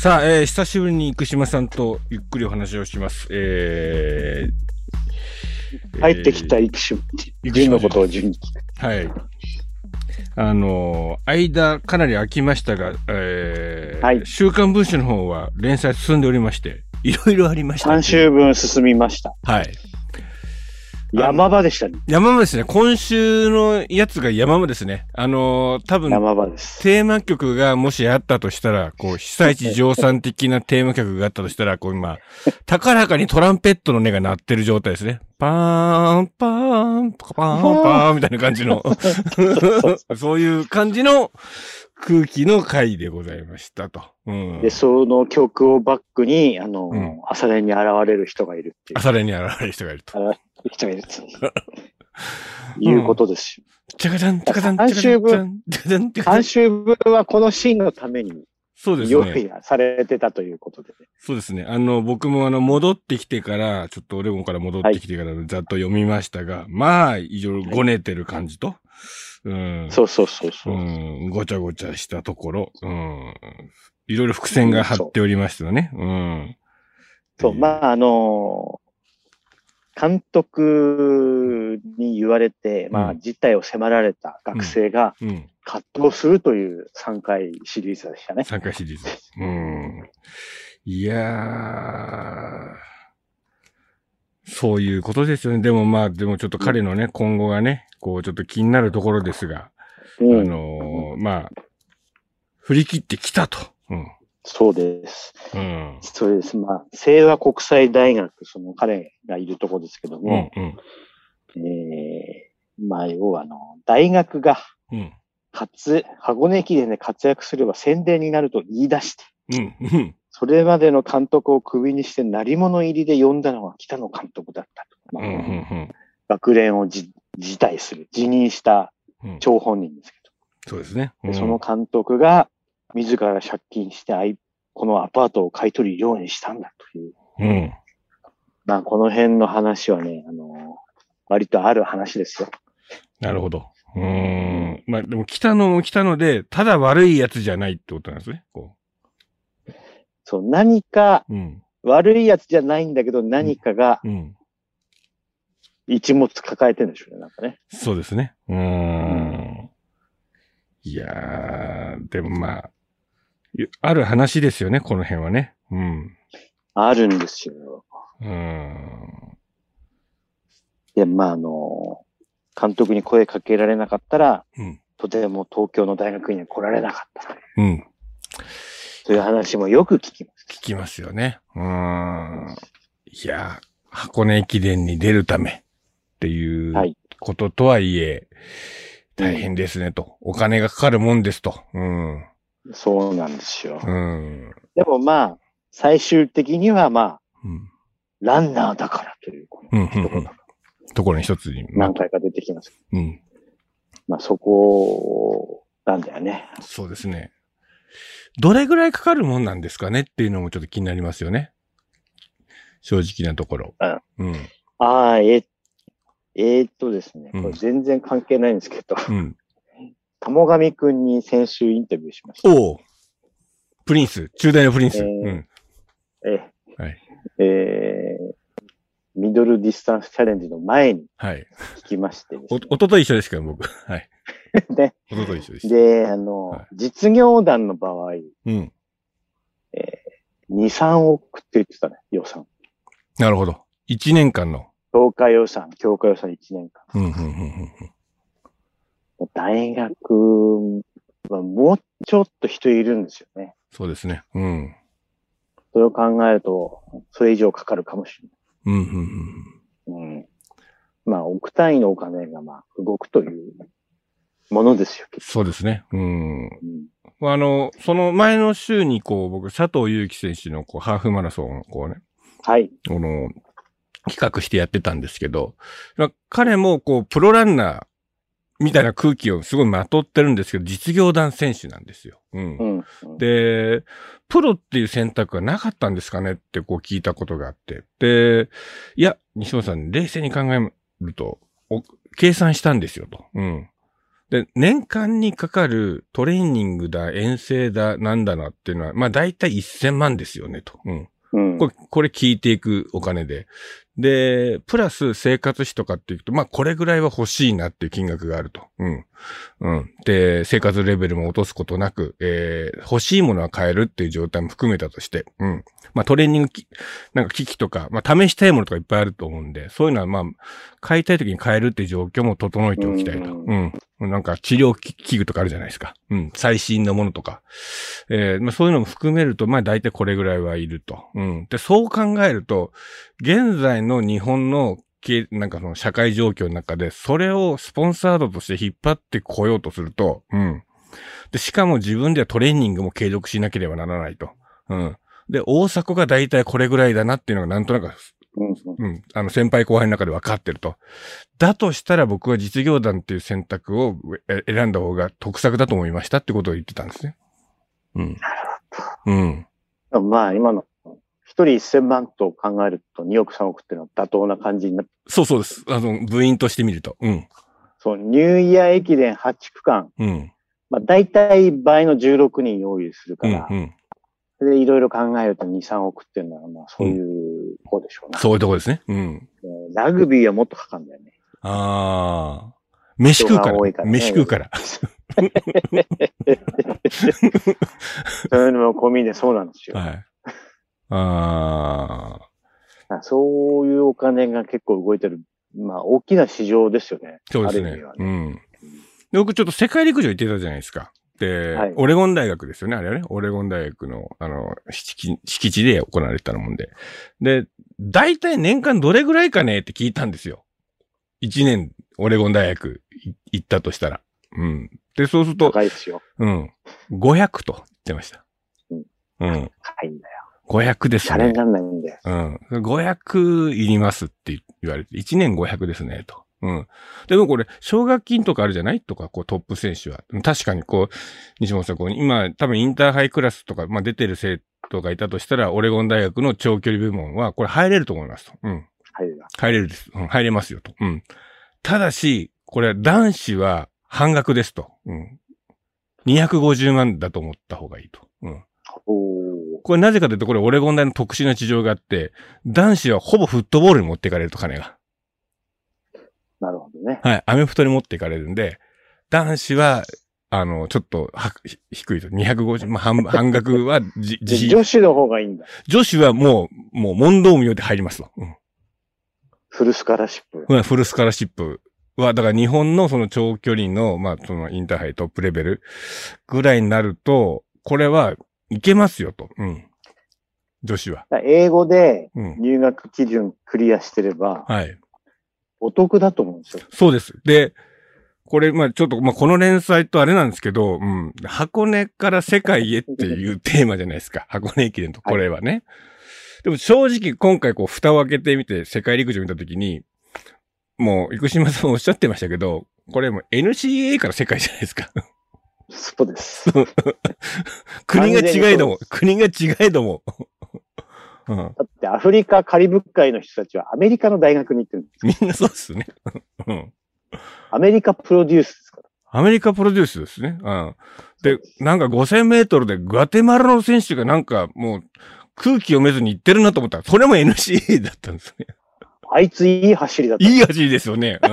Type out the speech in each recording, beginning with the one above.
さあ、久しぶりに生島さんとゆっくりお話をします。入ってきた生島、順のことを順に。はい。間かなり空きましたが、はい、週刊文春の方は連載進んでおりまして、いろいろありました。3週分進みました。はい。山場でしたね。山場ですね。今週のやつが山場ですね。多分、山場です。テーマ曲がもしあったとしたら、こう、被災地蒸散的なテーマ曲があったとしたら、こう今、高らかにトランペットの音が鳴ってる状態ですね。パーン、パーン、パーン、パーン、みたいな感じの、そういう感じの空気の回でございましたと。うん、で、その曲をバックに、朝練に現れる人がいるっていう。朝練に現れる人がいると。いうことですよ。3週分はこのシーンのために用意されてたということで。そうですね。僕も戻ってきてから、ちょっとオレゴンから戻ってきてからざっと読みましたが、まあ、いろいろごねてる感じと。そうそうそうそう。ごちゃごちゃしたところ、いろいろ伏線が張っておりましたね。そう、まあ、監督に言われて、まあ、事態を迫られた学生が葛藤するという3回シリーズでしたね。3回シリーズ。いやー、そういうことですよね。でもまあ、でもちょっと彼のね、今後がね、こう、ちょっと気になるところですが、まあ、振り切ってきたと。そうです。そうです。まあ、清和国際大学、その彼がいるところですけども、まあ、要は大学が、箱根駅伝で活躍すれば宣伝になると言い出して、それまでの監督をクビにして鳴り物入りで呼んだのは北野監督だったと。学連を辞退する、辞任した張本人ですけど。そうですね。その監督が、自ら借金してこのアパートを買い取るようにしたんだという。まあ、この辺の話はね、割とある話ですよ。なるほど。まあ、でも来たので、ただ悪いやつじゃないってことなんですね。そう、何か、悪いやつじゃないんだけど、何かが、一物抱えてるんでしょうね、なんかね。そうですね。いやー、でもまあ、ある話ですよね、この辺はね。あるんですよ。いや、まあ、監督に声かけられなかったら、とても東京の大学院に来られなかった。そういう話もよく聞きます。聞きますよね。いやー、箱根駅伝に出るためっていうこととはいえ、大変ですねと。お金がかかるもんですと。そうなんですよ。でもまあ、最終的にはまあ、ランナーだからというところに一つに。何回か出てきます。まあそこなんだよね。そうですね。どれぐらいかかるもんなんですかねっていうのもちょっと気になりますよね。正直なところ。ああ、ですね、これ全然関係ないんですけど、玉上くんに先週インタビューしました。おお、プリンス、中大のプリンス。ミドルディスタンスチャレンジの前に聞きまして、ね、はい。おととい一緒ですから、僕。はい。ね。おととい一緒です。で、実業団の場合、2、3億って言ってたね、予算。なるほど。1年間の。強化予算1年間。大学はもうちょっと人いるんですよね。そうですね。それを考えると、それ以上かかるかもしれない。まあ、億単位のお金がまあ動くというものですよ。そうですね。その前の週に、こう、僕、佐藤悠基選手のこうハーフマラソンをこうね。はい。企画してやってたんですけど、彼もこう、プロランナーみたいな空気をすごいまとってるんですけど、実業団選手なんですよ。で、プロっていう選択はなかったんですかねってこう聞いたことがあって。で、いや、西本さん、冷静に考えると、計算したんですよと。で、年間にかかるトレーニングだ、遠征だ、なんだなっていうのは、まあ大体1000万ですよね、と。うん。うん、これ聞いていくお金で。で、プラス生活費とかっていうと、まあこれぐらいは欲しいなっていう金額があると。うん。うん。で、生活レベルも落とすことなく、欲しいものは買えるっていう状態も含めたとして、うん。まあトレーニングなんか機器とか、まあ試したいものとかいっぱいあると思うんで、そういうのはまあ、買いたい時に買えるっていう状況も整えておきたいと。うん。うん、なんか治療器具とかあるじゃないですか。うん。最新のものとか。まあそういうのも含めると、まあ大体これぐらいはいると。うん。で、そう考えると、現在の日本のなんかその社会状況の中で、それをスポンサードとして引っ張ってこようとすると、うん。で、しかも自分ではトレーニングも継続しなければならないと。うん。で、大阪がだいたいこれぐらいだなっていうのがなんとなく、うん。先輩後輩の中で分かってると。だとしたら僕は実業団っていう選択を選んだ方が得策だと思いましたってことを言ってたんですね。うん。なるほど。うん。まあ、今の。一人1000万と考えると2億3億っていうのは妥当な感じになって。そうです。部員としてみると。うん。そう、ニューイヤー駅伝8区間。うん。まあ、大体倍の16人用意するから。うん、うん。で、いろいろ考えると2、3億っていうのは、まあ、そういう方でしょうな、うん。そういうとこですね。うん。ラグビーはもっとかかんだよね。ああ。飯食うから。飯食うから。そういうのも込みでそうなんですよ。はい。そういうお金が結構動いてる、まあ、大きな市場ですよね。そうですね。ねうん。僕ちょっと世界陸上行ってたじゃないですか。で、はい、オレゴン大学ですよね、あれはね。オレゴン大学の、敷地で行われてたもんで。で、大体年間どれぐらいかねって聞いたんですよ。1年、オレゴン大学行ったとしたら。うん。で、そうすると、高いですよ。うん。500と言ってました。うん。うん。高いんだよ。500ですね。あれになんないんで。うん。500いりますって言われて、1年500ですね、と。うん。でもこれ、奨学金とかあるじゃないとか、こう、トップ選手は。確かにこう、西本さん、こう、今、多分インターハイクラスとか、まあ、出てる生徒がいたとしたら、オレゴン大学の長距離部門は、これ入れると思いますと。うん。入れるです。うん、入れますよと。うん。ただし、これ、男子は半額ですと。うん。250万だと思った方がいいと。うん。これなぜかというと、これオレゴン大の特殊な事情があって、男子はほぼフットボールに持っていかれると、金が。なるほどね。はい。アメフトに持っていかれるんで、男子は、ちょっと低いと、250、まあ、半額は女子の方がいいんだ。女子はもう問答無用で入りますわ。うん。フルスカラシップ。うん、フルスカラシップ。は、だから日本のその長距離の、まあ、そのインターハイトップレベルぐらいになると、これは、いけますよと。うん。女子は。英語で入学基準クリアしてれば、うん、はい。お得だと思うんですよ。そうです。で、これ、まあちょっと、まあこの連載とあれなんですけど、うん。箱根から世界へっていうテーマじゃないですか。箱根駅伝と、これはね。はい、でも正直今回こう蓋を開けてみて、世界陸上見たときに、もう、生島さんおっしゃってましたけど、これも NCA から世界じゃないですか。そうです。国が違えども、国が違えども。うん、だってアフリカ、カリブ海の人たちはアメリカの大学に行ってるんです。みんなそうですね。うん。アメリカプロデュースですから。アメリカプロデュースですね。うん。で、なんか5000メートルでグアテマラの選手がなんかもう空気読めずに行ってるなと思ったら、それも NCA だったんですね。あいついい走りだった。いい走りですよね。うん、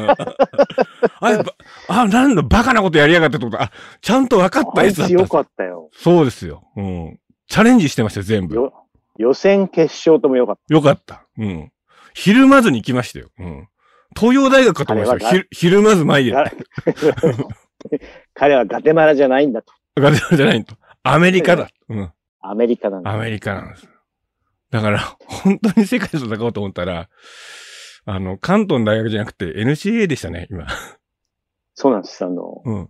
なんだ、バカなことやりやがってってこと。あ、ちゃんと分かったやつだった。よかったよ。そうですよ。うん。チャレンジしてましたよ、全部。予選、決勝ともよかった。よかった。うん。ひるまずに行きましたよ。うん。東洋大学かと思いましたよ。ひるまず前へ。彼はガテマラじゃないんだと。ガテマラじゃないんだと。アメリカだ。うん。アメリカなんです。アメリカなんです。だから、本当に世界と戦おうと思ったら、関東の大学じゃなくて NCA でしたね、今。そうなんです。うん、こ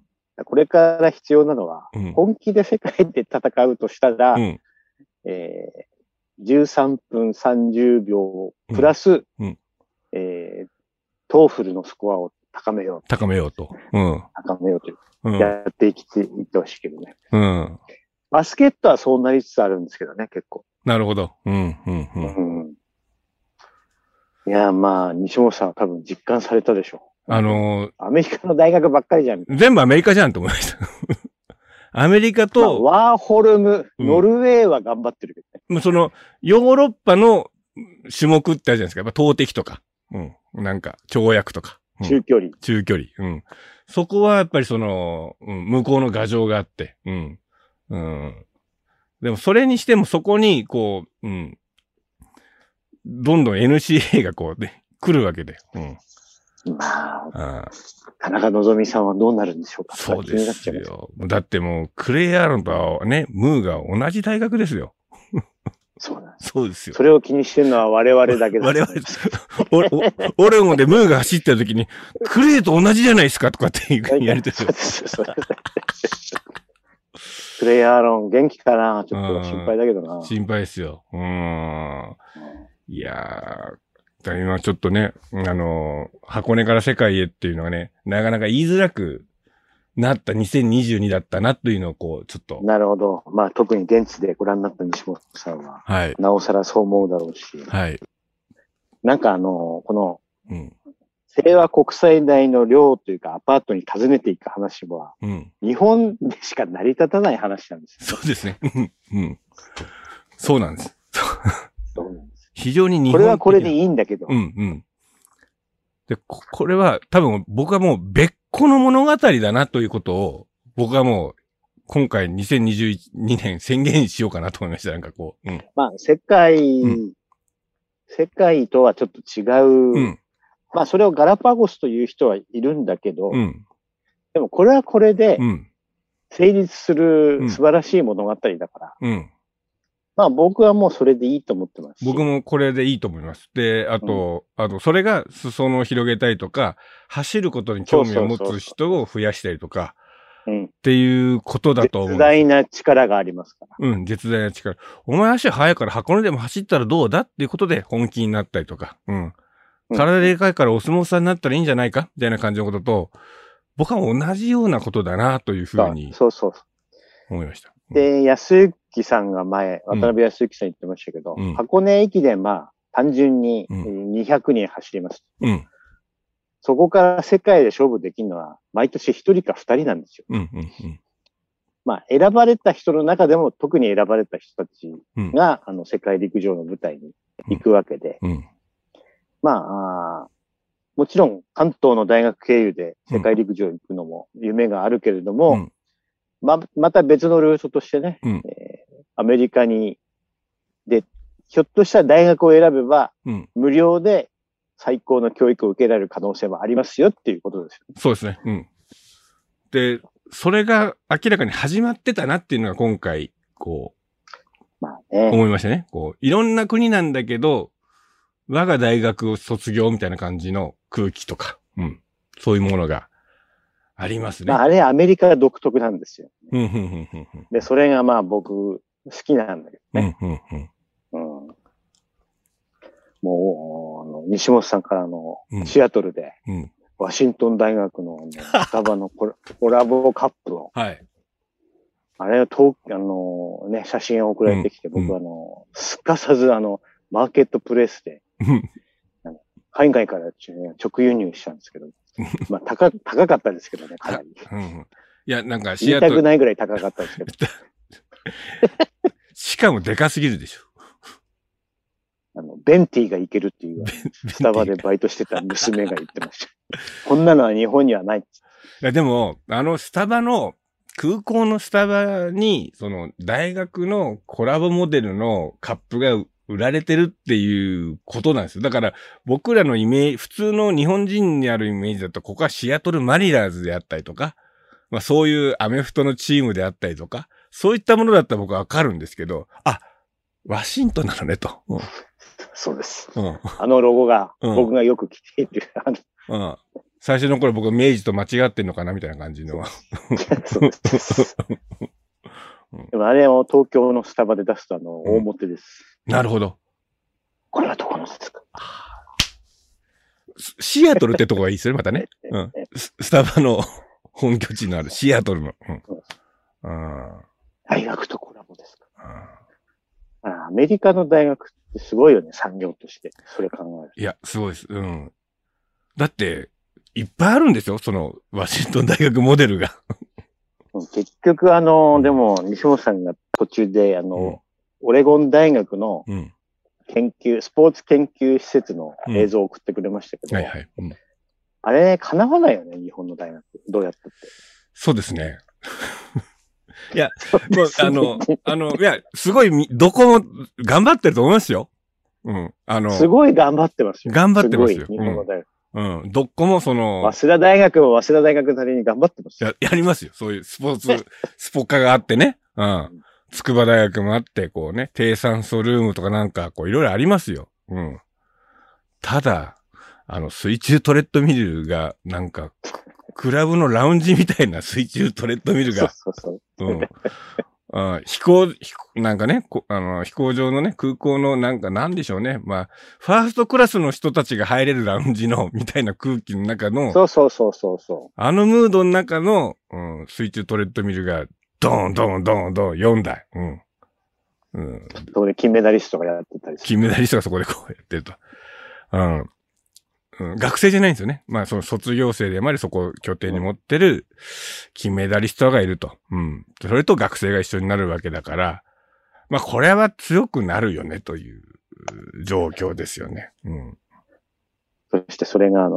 れから必要なのは、うん、本気で世界で戦うとしたら、うん13分30秒プラス、うんうん、トーフルのスコアを高めよう。高めようと。うん、高めようという。うん、やっていってほしいけどね。うん、バスケットはそうなりつつあるんですけどね、結構。なるほど。うん、うん、うん。うん、いや、まあ、西本さんは多分実感されたでしょう。アメリカの大学ばっかりじゃん。全部アメリカじゃんと思いました。アメリカと、まあ、ワーホルム、ノルウェーは頑張ってるけどね。まあ、その、ヨーロッパの種目ってあるじゃないですか。やっぱ投擲とか、なんか、跳躍とか。中距離。中距離。そこはやっぱりその、向こうの牙城があって、でもそれにしてもそこに、こう、どんどん NCA がこうね、来るわけで。まあ、田中希実さんはどうなるんでしょうか。そうですよ。だってもう、クレイアーロンとね、ムーが同じ大学ですよ。そうなんです。そうですよ。それを気にしてるのは我々だけです。我々です。オレゴンでムーが走ってるときに、クレイと同じじゃないですかとかっていうやりとり。クレイアーロン元気かなちょっと心配だけどな。心配ですよ。いやー、今ちょっとね、箱根から世界へっていうのがね、なかなか言いづらく、なった2022だったなというのをこう、ちょっと。なるほど。まあ特に現地でご覧になった西本さんは、はい、なおさらそう思うだろうし、はい、なんかこの、清和国際大の寮というかアパートに訪ねていく話は、日本でしか成り立たない話なんですよ。そうですね。そうなんです。そうなんです。非常に日本。これはこれでいいんだけど。で、これは多分僕はもう別個の物語だなということを僕はもう今回2022年宣言しようかなと思いました。なんかこう。まあ世界とはちょっと違う。まあそれをガラパゴスという人はいるんだけど、でもこれはこれで成立する素晴らしい物語だから。まあ僕はもうそれでいいと思ってます。僕もこれでいいと思います。で、あと、それが裾野を広げたりとか、走ることに興味を持つ人を増やしたりとか、っていうことだと思う。絶大な力がありますから。絶大な力。お前足速いから箱根でも走ったらどうだっていうことで本気になったりとか、体でかいからお相撲さんになったらいいんじゃないかみたいな感じのことと、僕は同じようなことだなというふうに。思いました。で、安幸さんが前、渡辺康幸さん言ってましたけど、箱根駅伝、まあ、単純に200人走ります。そこから世界で勝負できるのは、毎年1人か2人なんですよ。まあ、選ばれた人の中でも、特に選ばれた人たちが、世界陸上の舞台に行くわけで、まあ、もちろん、関東の大学経由で世界陸上行くのも夢があるけれども、また別のルートとしてね、アメリカに、で、ひょっとしたら大学を選べば、無料で最高の教育を受けられる可能性もありますよっていうことですよね。そうですね。で、それが明らかに始まってたなっていうのが今回、こう、まあね、思いましたね。こう、いろんな国なんだけど、我が大学を卒業みたいな感じの空気とか、そういうものが、ありますね。まあ、あれ、アメリカ独特なんですよ。で、それがまあ僕、好きなんだけどね。もう、西本さんからシアトルで、ワシントン大学のスタバのコラボカップを、あれを写真を送られてきて、僕はすかさずマーケットプレイスで、海外から直輸入したんですけど、まあ、高かったですけどね、かなり。いや、なんか、言いたくないぐらい高かったですけど。しかも、でかすぎるでしょ。ベンティがいけるっていう、スタバでバイトしてた娘が言ってました。こんなのは日本にはない。いや、でも、スタバの、空港のスタバに、大学のコラボモデルのカップが、売られてるっていうことなんですよ。だから僕らのイメージ、普通の日本人にあるイメージだと、ここはシアトルマリナーズであったりとか、まあそういうアメフトのチームであったりとか、そういったものだったら僕はわかるんですけど、あ、ワシントンなのねと。そうです。ロゴが僕がよく着ている。最初の頃僕は明治と間違ってんのかなみたいな感じの。そうです。でもあれを東京のスタバで出すと大モテです。なるほど。これはどこのですか？シアトルってとこがいいですよね、またね。スタバの本拠地のあるシアトルの。大学とコラボですか。アメリカの大学ってすごいよね、産業として。それ考える。いや、すごいです。だって、いっぱいあるんですよ、そのワシントン大学モデルが。結局、でも、西本さんが途中で、オレゴン大学の研究、スポーツ研究施設の映像を送ってくれましたけど、あれ、叶わないよね、日本の大学。どうやってって。そうですね。いや、もう、いや、すごい、どこも頑張ってると思いますよ。うん。すごい頑張ってますよ。頑張ってますよ。日本の大学。うん。どこもその。早稲田大学も早稲田大学なりに頑張ってますよ。やりますよ。そういうスポーツ、スポ科があってね。うん。筑波大学もあって、こうね、低酸素ルームとかなんか、こういろいろありますよ。うん。ただ、水中トレッドミルが、なんか、クラブのラウンジみたいな水中トレッドミルが。そうそうそう。うん。あなんかね、飛行場のね、空港のなんかなんでしょうね。まあ、ファーストクラスの人たちが入れるラウンジの、みたいな空気の中の、そう。あのムードの中の、うん、水中トレッドミルが、ドーン、4台。うん。うん。そこで金メダリストがやってたりする。金メダリストがそこでこうやってると。うん。学生じゃないんですよね。まあ、その卒業生でまでそこを拠点に持ってる金メダリストがいると。うん。それと学生が一緒になるわけだから、まあ、これは強くなるよねという状況ですよね。うん。そしてそれが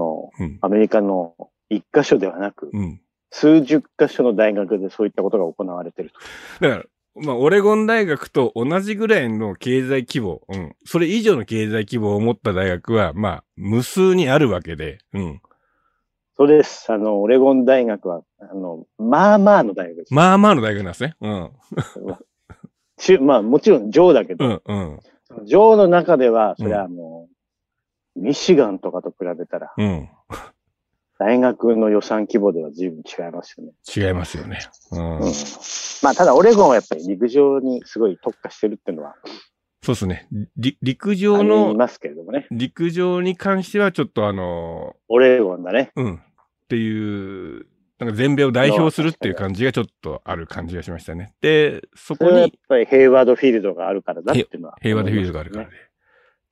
アメリカの一箇所ではなく、うん、数十箇所の大学でそういったことが行われてると。だから、まあ、オレゴン大学と同じぐらいの経済規模、うん。それ以上の経済規模を持った大学は、まあ、無数にあるわけで、うん。そうです。オレゴン大学は、まあまあの大学です。まあまあの大学なんですね。うん。まあ、もちろん上だけど、うんうん。上の中では、それはもう、ミシガンとかと比べたら、うん。大学の予算規模では随分違いますよね。違いますよね。うん。まあ、ただオレゴンはやっぱり陸上にすごい特化してるっていうのは。そうですね。陸上の。ありますけれどもね。陸上に関してはちょっとオレゴンだね。うん。っていう、なんか全米を代表するっていう感じがちょっとある感じがしましたね。で、そこに。それはやっぱりヘイワードフィールドがあるからだっていうのは、ね。ヘイワードフィールドがあるからで。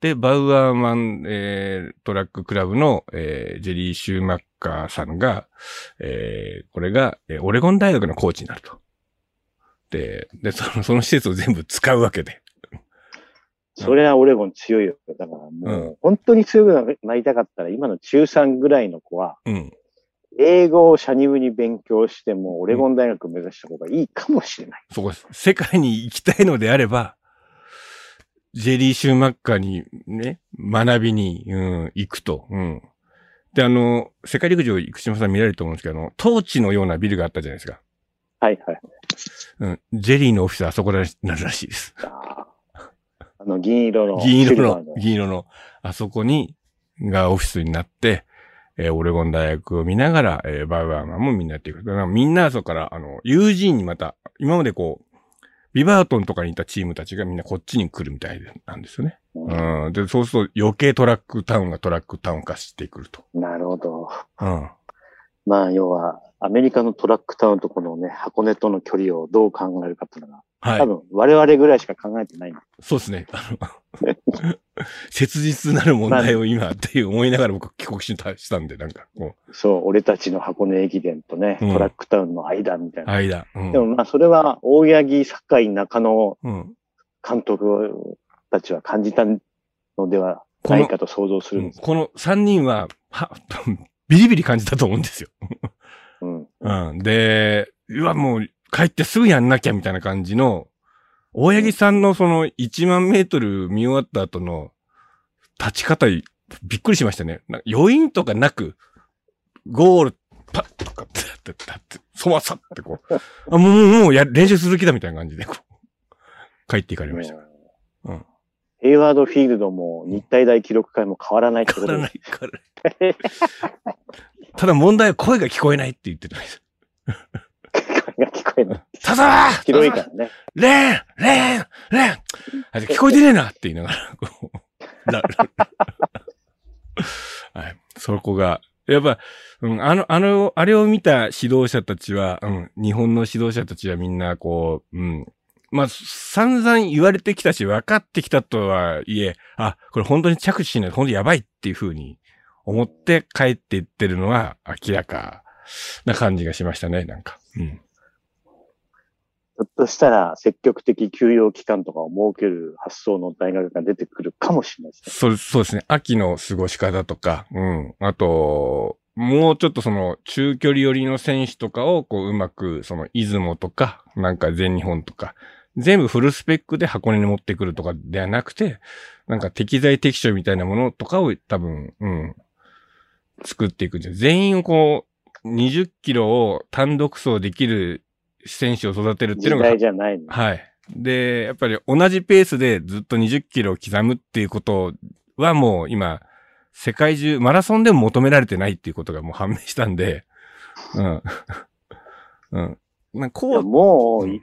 で、バウアーマン、トラッククラブの、ジェリー・シューマッカーさんが、これが、オレゴン大学のコーチになると。で、その施設を全部使うわけで。それはオレゴン強いよ。だからもう、うん、本当に強くなりたかったら、今の中3ぐらいの子は、うん、英語をシャニムに勉強しても、オレゴン大学目指した方がいいかもしれない。うん、そうです。世界に行きたいのであれば、ジェリー・シューマッカーにね、学びに、うん、行くと。うん。で、世界陸上、生島さん見られると思うんですけど、当地のようなビルがあったじゃないですか。はいはい。うん。ジェリーのオフィスはあそこになるらしいです。銀色の、あそこに、がオフィスになって、オレゴン大学を見ながら、バウアーマンもみんなやっていく。だからみんな、そこから、友人にまた、今までこう、ビバートンとかにいたチームたちがみんなこっちに来るみたいなんですよね。うん。で、そうすると余計トラックタウンがトラックタウン化してくると。なるほど。うん。まあ、要は、アメリカのトラックタウンとこのね、箱根との距離をどう考えるかっていうのが、はい、多分我々ぐらいしか考えてない。そうですね。切実なる問題を今っていう思いながら僕帰国したんで、なんかこう。そう、俺たちの箱根駅伝とね、トラックタウンの間みたいな。間。うん、でもまあそれは、大八木、坂井、中野監督たちは感じたのではないかと想像するんです。この3人は、ビリビリ感じたと思うんですよ。うん。うん。で、うわ、もう帰ってすぐやんなきゃみたいな感じの、大八木さんのその1万メートル見終わった後の立ち方、びっくりしましたね。なんか余韻とかなく、ゴール、パッとか、って、そわさってこう、あ、もう練習する気だみたいな感じで、こう、帰っていかれました。うん。ヘイワードフィールドも日体大記録会も変わらないってことです。変わらない。ただ問題は声が聞こえないって言ってたんです。声が聞こえない。ただー広いからね。レーンあ、聞こえてねえなって言いながら、こう。はい。そこが、やっぱ、うん、あれを見た指導者たちは、うん、日本の指導者たちはみんなこう、うん、まあ、散々言われてきたし、分かってきたとはいえ、あ、これ本当に着手しないと、本当にやばいっていうふうに思って帰っていってるのは明らかな感じがしましたね、なんか。うん。ひょっとしたら、積極的休養期間とかを設ける発想の大学が出てくるかもしれないですね。そうですね。秋の過ごし方とか、うん。あと、もうちょっとその、中距離寄りの選手とかを、こう、うまく、その、出雲とか、なんか全日本とか、全部フルスペックで箱根に持ってくるとかではなくて、なんか適材適所みたいなものとかを多分、うん、作っていくんじゃ。全員をこう、20キロを単独走できる、選手を育てるっていうのが。時代じゃないの。はい。で、やっぱり同じペースでずっと20キロを刻むっていうことはもう今、世界中、マラソンでも求められてないっていうことがもう判明したんで、うん。うん。なんかこう。もう、うん、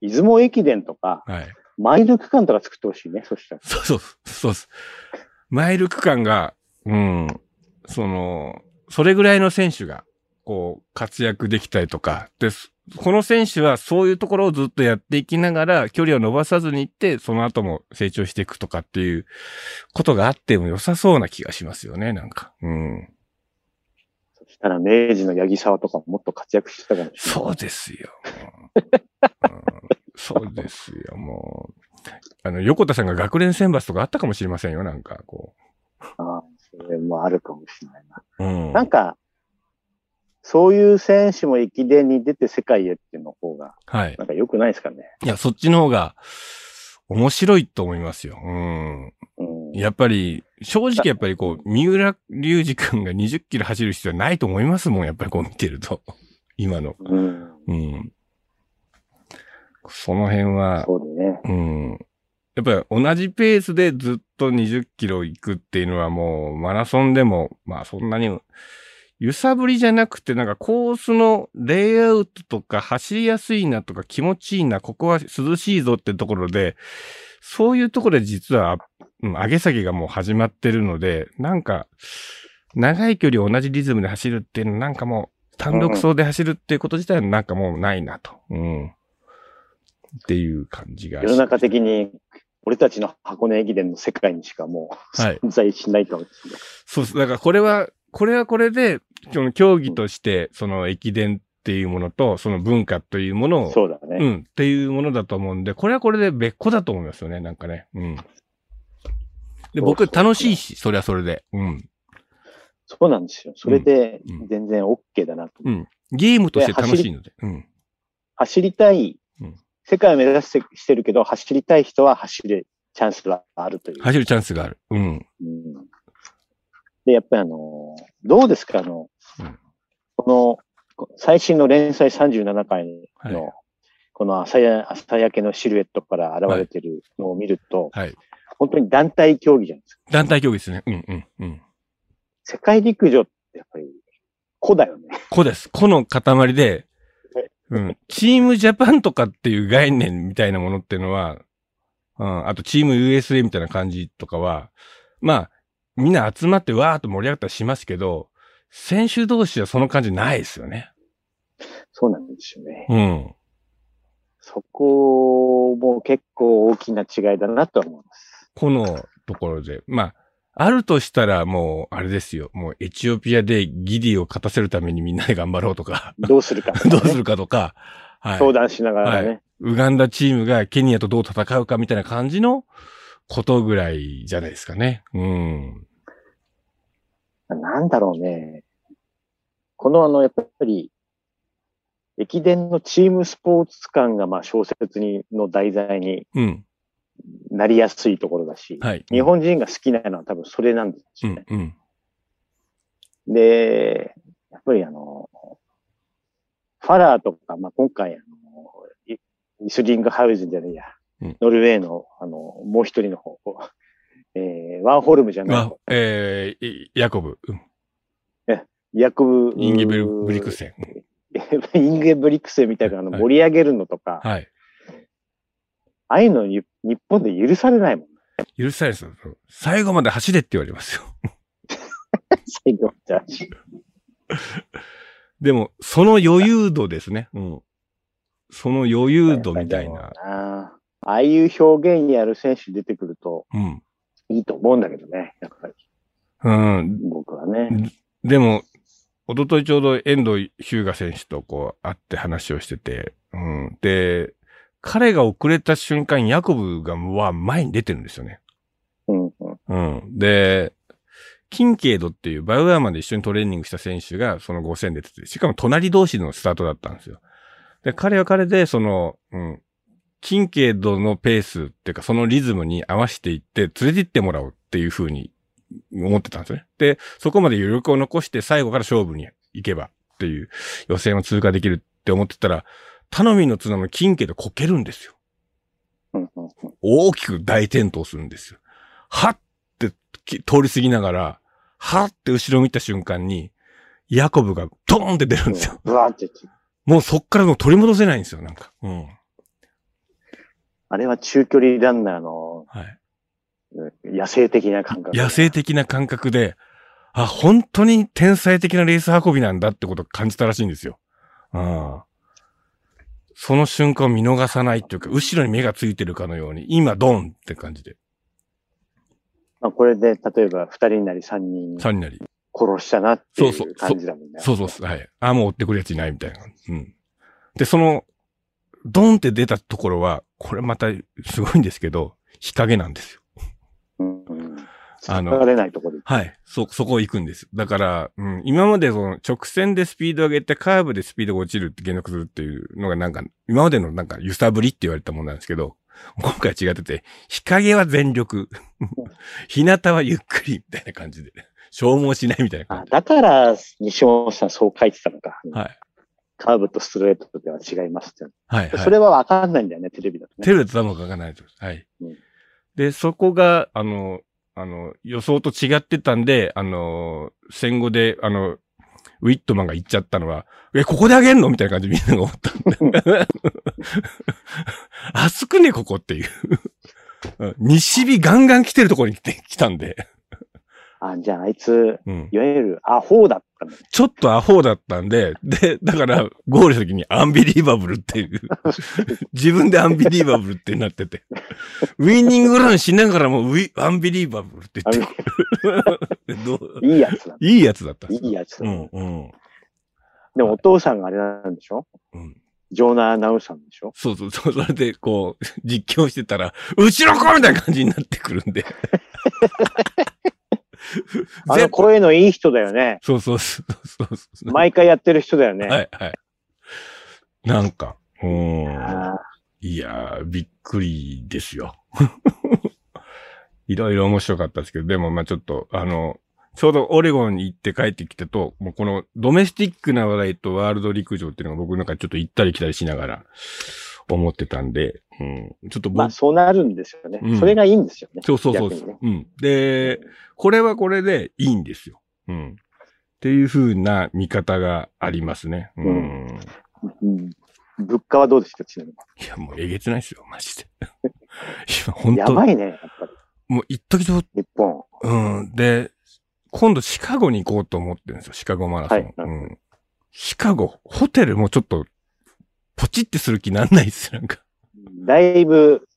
出雲駅伝とか、はい、マイル区間とか作ってほしいね、そしたら。そう。マイル区間が、うん、その、それぐらいの選手が、こう、活躍できたりとか、で、この選手はそういうところをずっとやっていきながら距離を伸ばさずにいって、その後も成長していくとかっていうことがあっても良さそうな気がしますよね、なんか。うん。そしたら明治の八木沢とかもっと活躍してたかもしれない。そうですよ。そうですよ、もう。横田さんが学連選抜とかあったかもしれませんよ、なんか、こう。ああ、それもあるかもしれないな。うん。なんか、そういう選手も駅伝に出て世界へっていうの方が、はい。なんか良くないですかね。いや、そっちの方が面白いと思いますよ。うん。やっぱり、正直やっぱりこう、三浦龍司くんが20キロ走る必要はないと思いますもん、やっぱりこう見てると。今の。うん。うん。その辺は、そうだね。うん。やっぱり同じペースでずっと20キロ行くっていうのはもう、マラソンでも、まあそんなに、揺さぶりじゃなくて、なんかコースのレイアウトとか走りやすいなとか気持ちいいな、ここは涼しいぞってところで、そういうところで実は、うん、上げ下げがもう始まってるので、なんか、長い距離を同じリズムで走るっていうの、なんかもう単独走で走るっていうこと自体はなんかもうないなと。うん。っていう感じが。世の中的に、俺たちの箱根駅伝の世界にしかもう存在しないかもしれない。そうです。だからこれはこれで、その競技として、その駅伝っていうものと、その文化というものを、そうだね。うん、っていうものだと思うんで、これはこれで別個だと思いますよね、なんかね。うん。で、僕楽しいし、それはそれで。うん。そうなんですよ。それで、全然 OK だなと、うん。ゲームとして楽しいので。うん。走りたい、世界を目指してるけど、走りたい人は走るチャンスがあるという。走るチャンスがある。うん。うんで、やっぱりどうですかうん、この、最新の連載37回の、はい、この朝焼けのシルエットから現れてるのを見ると、はいはい、本当に団体競技じゃないですか。団体競技ですね。うんうんうん。世界陸上ってやっぱり、個だよね。個です。個の塊で、うん、チームジャパンとかっていう概念みたいなものっていうのは、うん、あとチーム USA みたいな感じとかは、まあ、みんな集まってわーっと盛り上がったりしますけど、選手同士はその感じないですよね。そうなんですよね。うん。そこも結構大きな違いだなと思います。このところで。まあ、あるとしたらもう、あれですよ。もうエチオピアでギディを勝たせるためにみんなで頑張ろうとか。どうするか、ね。どうするかとか。はい。相談しながらね、はい。ウガンダチームがケニアとどう戦うかみたいな感じの、ことぐらいじゃないですかね。うん。なんだろうね。このやっぱり、駅伝のチームスポーツ感が、まあ小説の題材になりやすいところだし、うんはい、日本人が好きなのは多分それなんですよね。うんうん、で、やっぱりファラーとか、まあ今回イスリングハウゼンじゃないや、ノルウェーの、もう一人の方、ワンホルムじゃない。ヤコブ。ヤコブ。インゲブリクセン。インゲブリクセンみたいな盛り上げるのとか。はい。ああいうの日本で許されないもん。許されないですよ。最後まで走れって言われますよ。最後まで走れ。でも、その余裕度ですね。うん。その余裕度みたいな。ああいう表現にやる選手出てくると、いいと思うんだけどね、やっぱり。うん。僕はね。でも、一昨日ちょうど遠藤日向選手とこう会って話をしてて、うん。で、彼が遅れた瞬間、ヤコブが前に出てるんですよね。うん。うん。で、キンケイドっていうバイオヤマで一緒にトレーニングした選手がその5000出てて、しかも隣同士のスタートだったんですよ。で、彼は彼で、その、うん。キンケイドのペースっていうかそのリズムに合わせていって連れて行ってもらおうっていう風に思ってたんですね。で、そこまで余力を残して最後から勝負に行けばっていう予選を通過できるって思ってたら、頼みの綱のキンケイドこけるんですよ。大きく大転倒するんですよ。はって通り過ぎながら、はって後ろ見た瞬間にヤコブがドーンって出るんですよ。もうそっからもう取り戻せないんですよ、なんか。うん。あれは中距離ランナーの、はい、野生的な感覚。野生的な感覚で、あ、本当に天才的なレース運びなんだってことを感じたらしいんですよ。あ、その瞬間を見逃さないっていうか、後ろに目がついてるかのように、今ドンって感じで。まあこれで、例えば2人なり3人。3人なり。殺したなっていう感じだもんね。そうそう。はい。あ、もう追ってくるやついないみたいな。うん。で、その、ドンって出たところは、これまたすごいんですけど、日陰なんですよ。下れないところで。はい。そこ行くんです。だから、うん、今までその直線でスピードを上げて、カーブでスピードが落ちるって減速するっていうのがなんか、今までのなんか揺さぶりって言われたもんなんですけど、今回違ってて、日陰は全力。日向はゆっくりみたいな感じで、消耗しないみたいな感じ。あ、だから、西本さんそう書いてたのか。はい。カーブとストレートでは違いますって。はい、はい。それはわかんないんだよね、テレビだと、ね。テレビだと多分わかんないと。はい。うん、で、そこが、予想と違ってたんで、戦後で、ウィットマンが言っちゃったのは、ここであげんのみたいな感じでみんなが思ったんだ。暑くね、ここっていう。西日ガンガン来てるところに来たんで。あ、じゃああいつ、うん、いわゆるアホーだったんだ、ね、ちょっとアホーだったんで、で、だからゴールの時にアンビリーバブルっていう、自分でアンビリーバブルってなってて、ウィニングランしながらもアンビリーバブルって言って、いいやつだった。いいやつだった。いいやつだった。うんうん。でもお父さんがあれなんでしょ、うん。場内アナウンサーでしょ、そう。それで、こう、実況してたら、後ろこみたいな感じになってくるんで。声のいい人だよね。そう。毎回やってる人だよね。はい。なんか、いやー、びっくりですよ。いろいろ面白かったですけど、でも、まあちょっと、ちょうどオレゴンに行って帰ってきてと、もうこのドメスティックな話題とワールド陸上っていうのが僕なんかちょっと行ったり来たりしながら思ってたんで、うん、ちょっとまあそうなるんですよね。うん、それがいいんですよね。そう、ね、うん。で、これはこれでいいんですよ。うん。っていう風な見方がありますね。うん。物価はどうですか、ちなみに。いや、もうえげつないですよ、マジで。今本当やばいね、やっぱり。もう一時と。日本。うん。で、今度シカゴに行こうと思ってるんですよ、シカゴマラソン。はい、うん。シカゴ、ホテルもちょっと、ポチってする気なんないっすよ、なんか。だいぶ、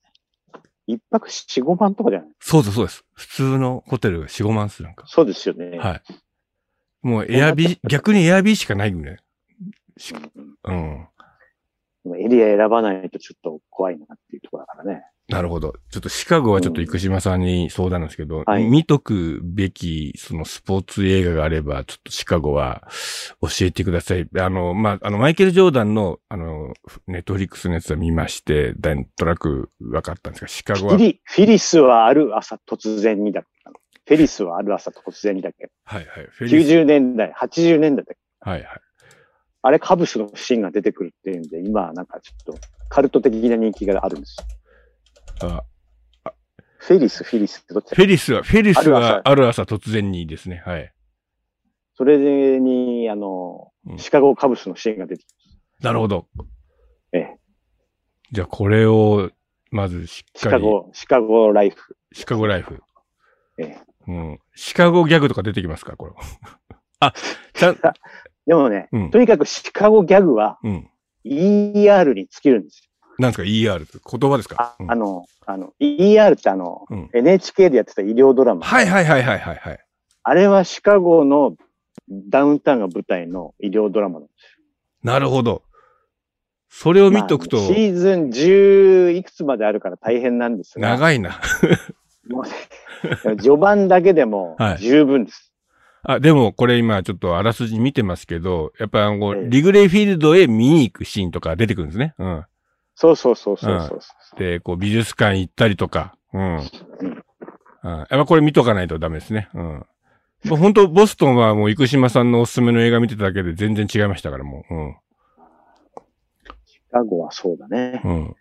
一泊4、5万とかじゃない？そうです。普通のホテルが4、5万っす、なんか。そうですよね。はい。もうエアビー、逆にエアビーしかないぐらい。うん。エリア選ばないとちょっと怖いなっていうところだからね。なるほど。ちょっとシカゴはちょっと生島さんに相談なんですけど、はい、見とくべき、そのスポーツ映画があれば、ちょっとシカゴは教えてください。マイケル・ジョーダンの、ネットフリックスのやつは見まして、なんとなく分かったんですが、シカゴは。フィリスはある朝突然にだったの。フェリスはある朝突然にだっけ。はい。90年代、80年代だっけ。はい。あれ、カブスのシーンが出てくるっていうんで、今はなんかちょっとカルト的な人気があるんですよ。フェリスどっち？フェリスはある朝突然にですね。はい。それに、シカゴカブスのシーンが出てきます。なるほど。ええ。じゃあこれを、まずしっかり。シカゴライフ。シカゴライフ。ええ。うん。シカゴギャグとか出てきますか、これ。あ、でもね、うん、とにかくシカゴギャグは、ER に尽きるんですよ。なんですか ?ER って言葉ですか？ER ってNHK でやってた医療ドラマ。はいはいはいはいはい。あれはシカゴのダウンタウンが舞台の医療ドラマなんですよ。なるほど。それを見とくと。まあ、シーズン10いくつまであるから大変なんですが。長いな。序盤だけでも十分です。はい、あ、でもこれ今ちょっとあらすじ見てますけど、やっぱりリグレイフィールドへ見に行くシーンとか出てくるんですね。うん。そうそうそうそうそう、うん。で、こう美術館行ったりとか。うん。うん。やっぱこれ見とかないとダメですね。うん。本当ボストンはもう生島さんのおすすめの映画見てただけで全然違いましたからもう。うん。シカゴはそうだね。うん。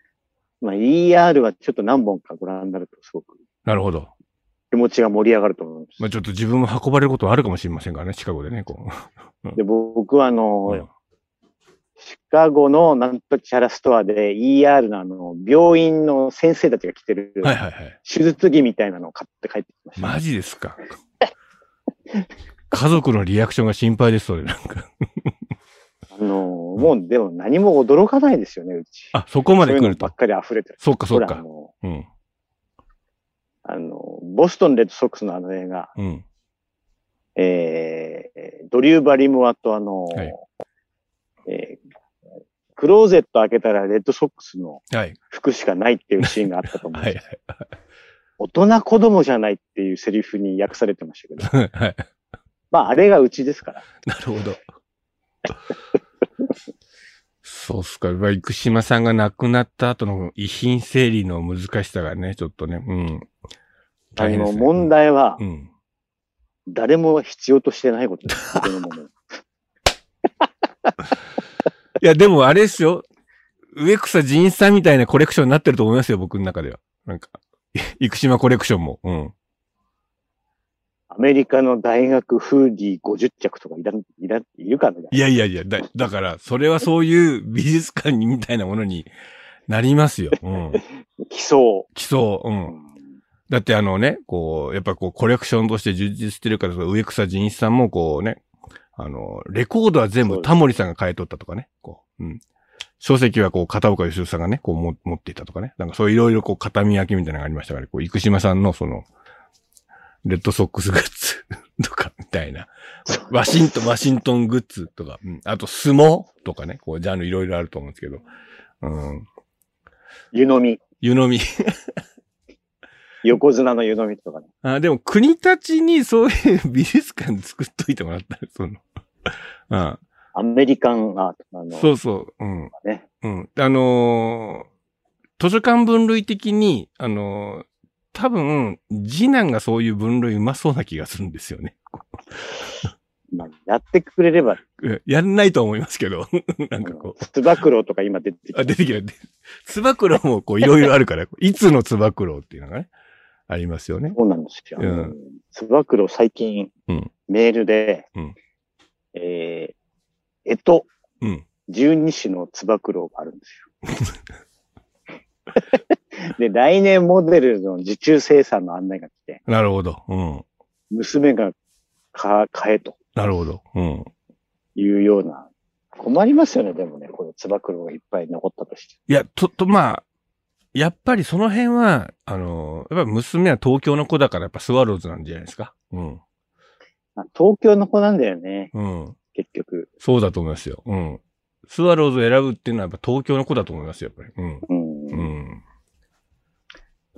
まあ ER はちょっと何本かご覧になるとすごく。なるほど。気持ちが盛り上がると思います。まあちょっと自分も運ばれることはあるかもしれませんからね、シカゴでね、こう。で、僕はうん、シカゴのなんとキャラストアで ER の病院の先生たちが着てる、はいはいはい、手術着みたいなのを買って帰ってきました。マジですか。家族のリアクションが心配です、それなんか。もうでも何も驚かないですよね、うち。あ、そこまで来ると。そういうのばっかり溢れてる。そっかそっか。うん。ボストンレッドソックスのあの映画、うん、ドリュー・バリモアとはい、クローゼット開けたらレッドソックスの服しかないっていうシーンがあったと思うんですけど、はい、大人子供じゃないっていうセリフに訳されてましたけど、はい、まああれがうちですから。なるほど。そうっすか。生島さんが亡くなった後の遺品整理の難しさがね、ちょっとね、うん。大変ですね。問題は、うん、誰も必要としてないことです。いや、でもあれですよ。植草仁さんみたいなコレクションになってると思いますよ、僕の中では。なんか、生島コレクションも。うん。アメリカの大学フーディー50着とかいるかね。いやいやいや、だから、それはそういう美術館みたいなものになりますよ。うん。来そう。来そう。うん。だってね、こう、やっぱこう、コレクションとして充実してるから、植草仁一さんもこうね、レコードは全部タモリさんが買い取ったとかね、こう、うん。書籍はこう、片岡義雄さんがね、こう持っていたとかね、なんかそういろいろこう、片見焼きみたいなのがありましたから、こう、生島さんのその、レッドソックスグッズとかみたいな。ワシントングッズとか、うん、あと相撲とかね、こうジャンルいろいろあると思うんですけど。うん。湯飲み。横綱の湯飲みとかね。あ、でも国たちにそういう美術館作っといてもらったら、その。あアメリカンアートなの。そうそう。うん。ね、うん。図書館分類的に、多分、次男がそういう分類うまそうな気がするんですよね。まあ、やってくれれば。やんないと思いますけど。なんかこう。つば九郎とか今出てきた。あ、出てきた。つば九郎もこういろいろあるから、いつのつば九郎っていうのがね、ありますよね。そうなんですよ。つば九郎最近、うん、メールで、うん、うん、12種のつば九郎があるんですよ。で、来年モデルの受注生産の案内が来て。なるほど。うん。娘が買えと。なるほど。うん。いうような。困りますよね、でもね、このつば九郎がいっぱい残ったとして。いや、まあ、やっぱりその辺は、やっぱ娘は東京の子だから、やっぱスワローズなんじゃないですか。うん。東京の子なんだよね。うん。結局。そうだと思いますよ。うん。スワローズを選ぶっていうのは、やっぱ東京の子だと思いますよ、やっぱり。うん。うん。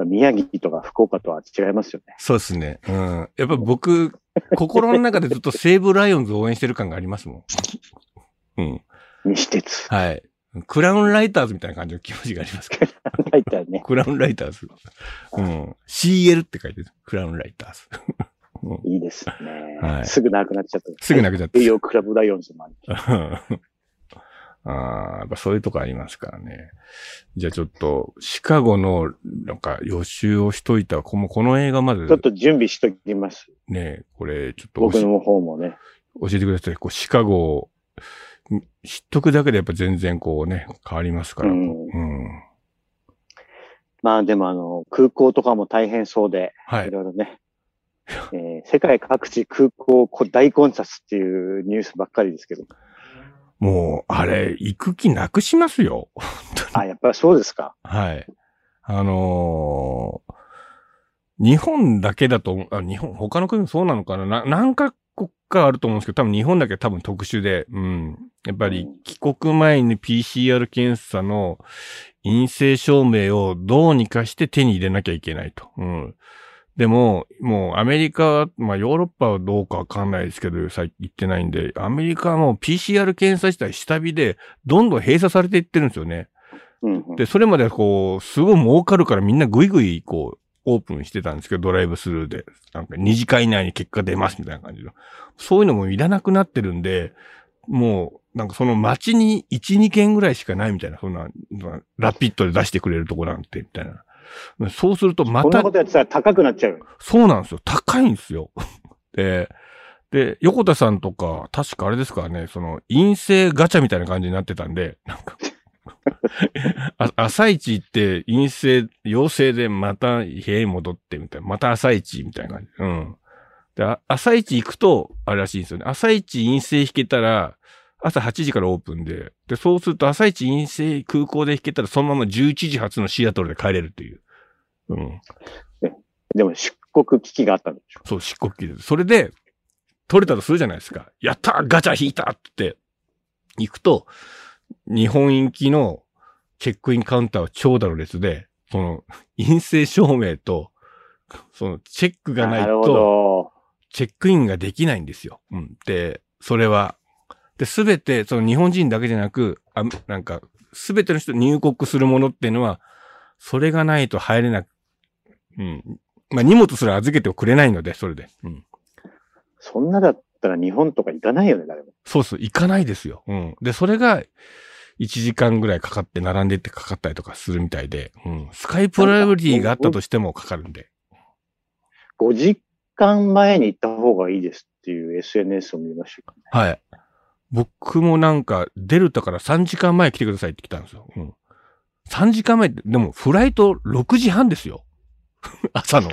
宮城とか福岡とは違いますよね。そうですね。うん。やっぱ僕、心の中でずっと西武ライオンズを応援してる感がありますもん。うん。西鉄。はい。クラウンライターズみたいな感じの気持ちがありますけど。ライターね。クラウンライターズ。うん。CL って書いてる。クラウンライターズ。うん、いいですね。はい。すぐなくなっちゃった。すぐなくなっちゃった。栄養クラブライオンズもある。やっぱそういうとこありますからね。じゃあちょっと、シカゴの、なんか予習をしといた、この映画まで。ちょっと準備しときます。ねえ、これ、ちょっと。僕の方もね。教えてください。こう、シカゴを、知っとくだけでやっぱ全然こうね、変わりますから。うん。まあでも空港とかも大変そうで、はい。いろいろね。世界各地空港大混雑っていうニュースばっかりですけど。もう、あれ、行く気なくしますよ。あ、やっぱりそうですか。はい。日本だけだと、他の国もそうなのかな、何カ国かあると思うんですけど、多分日本だけ多分特殊で、やっぱり帰国前に PCR 検査の陰性証明をどうにかして手に入れなきゃいけないと。でも、もうアメリカは、ヨーロッパはどうかわかんないですけど、最近行ってないんで、アメリカはもう PCR 検査自体下火で、どんどん閉鎖されていってるんですよね。で、それまでこう、すごい儲かるからみんなぐいぐいこう、オープンしてたんですけど、ドライブスルーで、なんか2時間以内に結果出ますみたいな感じの。そういうのもいらなくなってるんで、もう、なんかその街に1、2件ぐらいしかないみたいな、そんな、ラピッドで出してくれるとこなんて、みたいな。そうするとまた。こんなことやってたら高くなっちゃう。そうなんですよ。高いんですよ。で、横田さんとか、確かあれですからね、その、陰性ガチャみたいな感じになってたんで、なんか朝一行って陰性、陽性でまた部屋に戻ってみたいな。また朝一みたいな感じ。で、朝一行くと、あれらしいんですよね。朝一陰性引けたら、朝8時からオープンで、で、そうすると朝一陰性空港で引けたら、そのまま11時発のシアトルで帰れるという。でも出国危機があったんでしょ。そう、出国危機です。それで、取れたとするじゃないですか。やったーガチャ引いたって、行くと、日本行きのチェックインカウンターは長蛇の列で、その、陰性証明と、その、チェックがないと、チェックインができないんですよ。で、それは。で、すべて、その日本人だけじゃなく、なんか、すべての人入国するものっていうのは、それがないと入れなく、荷物すら預けてくれないので、それで。そんなだったら日本とか行かないよね、誰も。そうそう、行かないですよ。で、それが、1時間ぐらいかかって、並んでってかかったりとかするみたいで、スカイプライオリティがあったとしてもかかるんで。5時間前に行った方がいいですっていう SNS を見ましたね。はい。僕もなんか、デルタから3時間前来てくださいって来たんですよ。3時間前って、でもフライト6時半ですよ。朝の。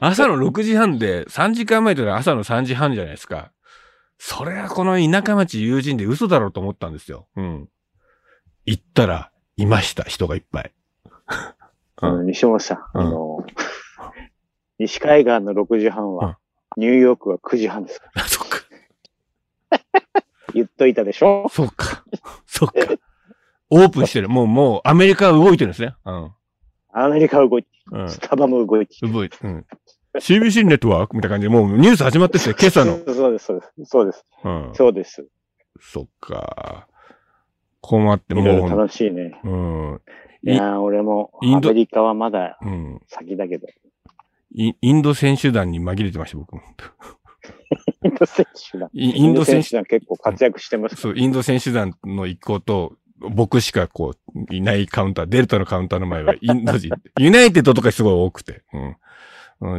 朝の6時半で、3時間前って朝の3時半じゃないですか。それはこの田舎町友人で嘘だろうと思ったんですよ。行ったら、いました、人がいっぱい。西本さん、西海岸の6時半は、ニューヨークは9時半ですから。そっか。言っといたでしょ。そうか。そうか。オープンしてる。もう、アメリカは動いてるんですね。アメリカは動いてる。スタバも動いてる。CBC ネットワークみたいな感じで、もうニュース始まってるんですよ、今朝の。そうです、そうです。そうです。そうです。そっか。困ってもう。いろいろ楽しいね。いや俺も、アメリカはまだ、先だけど。インド選手団に紛れてました、僕も。インド選手団結構活躍してます、ね。そう、インド選手団の一行と、僕しかこう、いないカウンター、デルタのカウンターの前はインド人。ユナイテッドとかすごい多くて。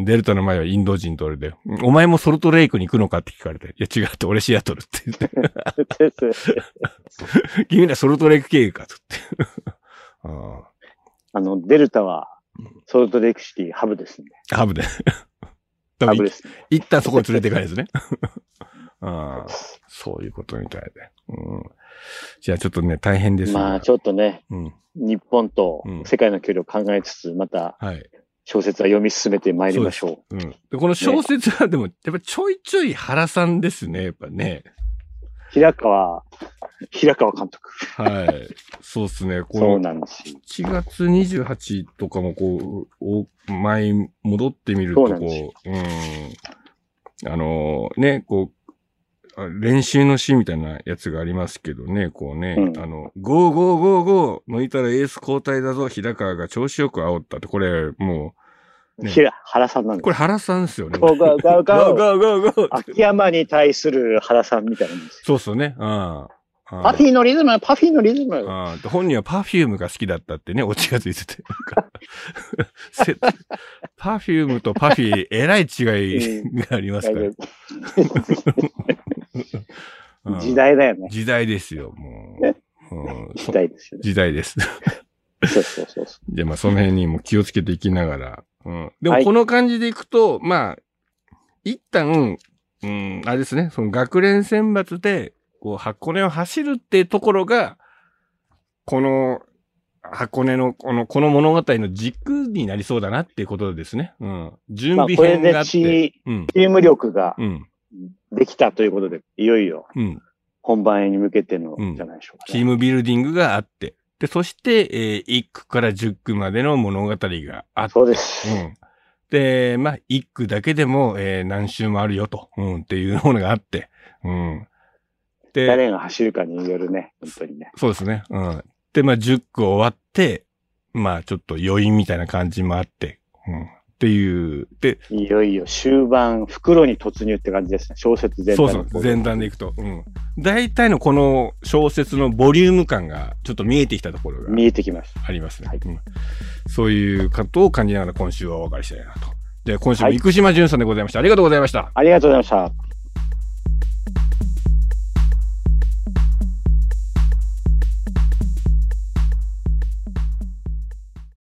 デルタの前はインド人と俺で、お前もソルトレイクに行くのかって聞かれて、いや違うって、俺シアトルって言って。君らソルトレイク経由かとって、デルタは、ソルトレイクシティハブですね。ハブで。多分一旦そこに連れていかないですね。そういうことみたいで。じゃあちょっとね、大変です、ね。まあちょっとね、日本と世界の距離を考えつつ、また小説は読み進めてまいりましょう。でこの小説はでも、やっぱちょいちょい原さんですね、やっぱね。平川監督。はい。そうですね。そうなんです。7月28とかもこう、前に戻ってみると、こう、ね、こう、練習のシーンみたいなやつがありますけどね、こうね、ゴーゴーゴーゴー、抜いたらエース交代だぞ、平川が調子よく煽ったって、これ、もう、原さんなんです。これ原さんですよね。秋山に対する原さんみたいな。そうっすよね。パフィーのリズム、パフィーのリズム。本人はパフュームが好きだったってね、オチがついてて。パフュームとパフィー、えらい違いがありますから。時代だよね。時代ですよ、もう。時代ですよね。時代です。そう。じゃあまあその辺にも気をつけていきながら。でもこの感じでいくと、まあ、一旦、あれですね、その学連選抜で、こう、箱根を走るっていうところが、この、箱根のこの物語の軸になりそうだなっていうことですね。うん。準備編があって。これでチーム力ができたということで、いよいよ本番に向けてのじゃないでしょうか、ね、チームビルディングがあって。で、そして、1区から10区までの物語があって。そうです。うん。で、まあ、1区だけでも、何周もあるよと、うん、っていうものがあって。うん。で、誰が走るかによるね、本当にね。そうですね。うん。で、まあ、10区終わって、まあ、ちょっと余韻みたいな感じもあって、うん、っていう、で、いよいよ終盤、袋に突入って感じですね、小説全体。そうそう、前段でいくと。うん。大体のこの小説のボリューム感が、ちょっと見えてきたところが。見えてきます。ありますね。はい、うん。そういうことを感じながら今週はお別れしたいなと。で、今週も生島淳さんでございました。ありがとうございました。ありがとうございました。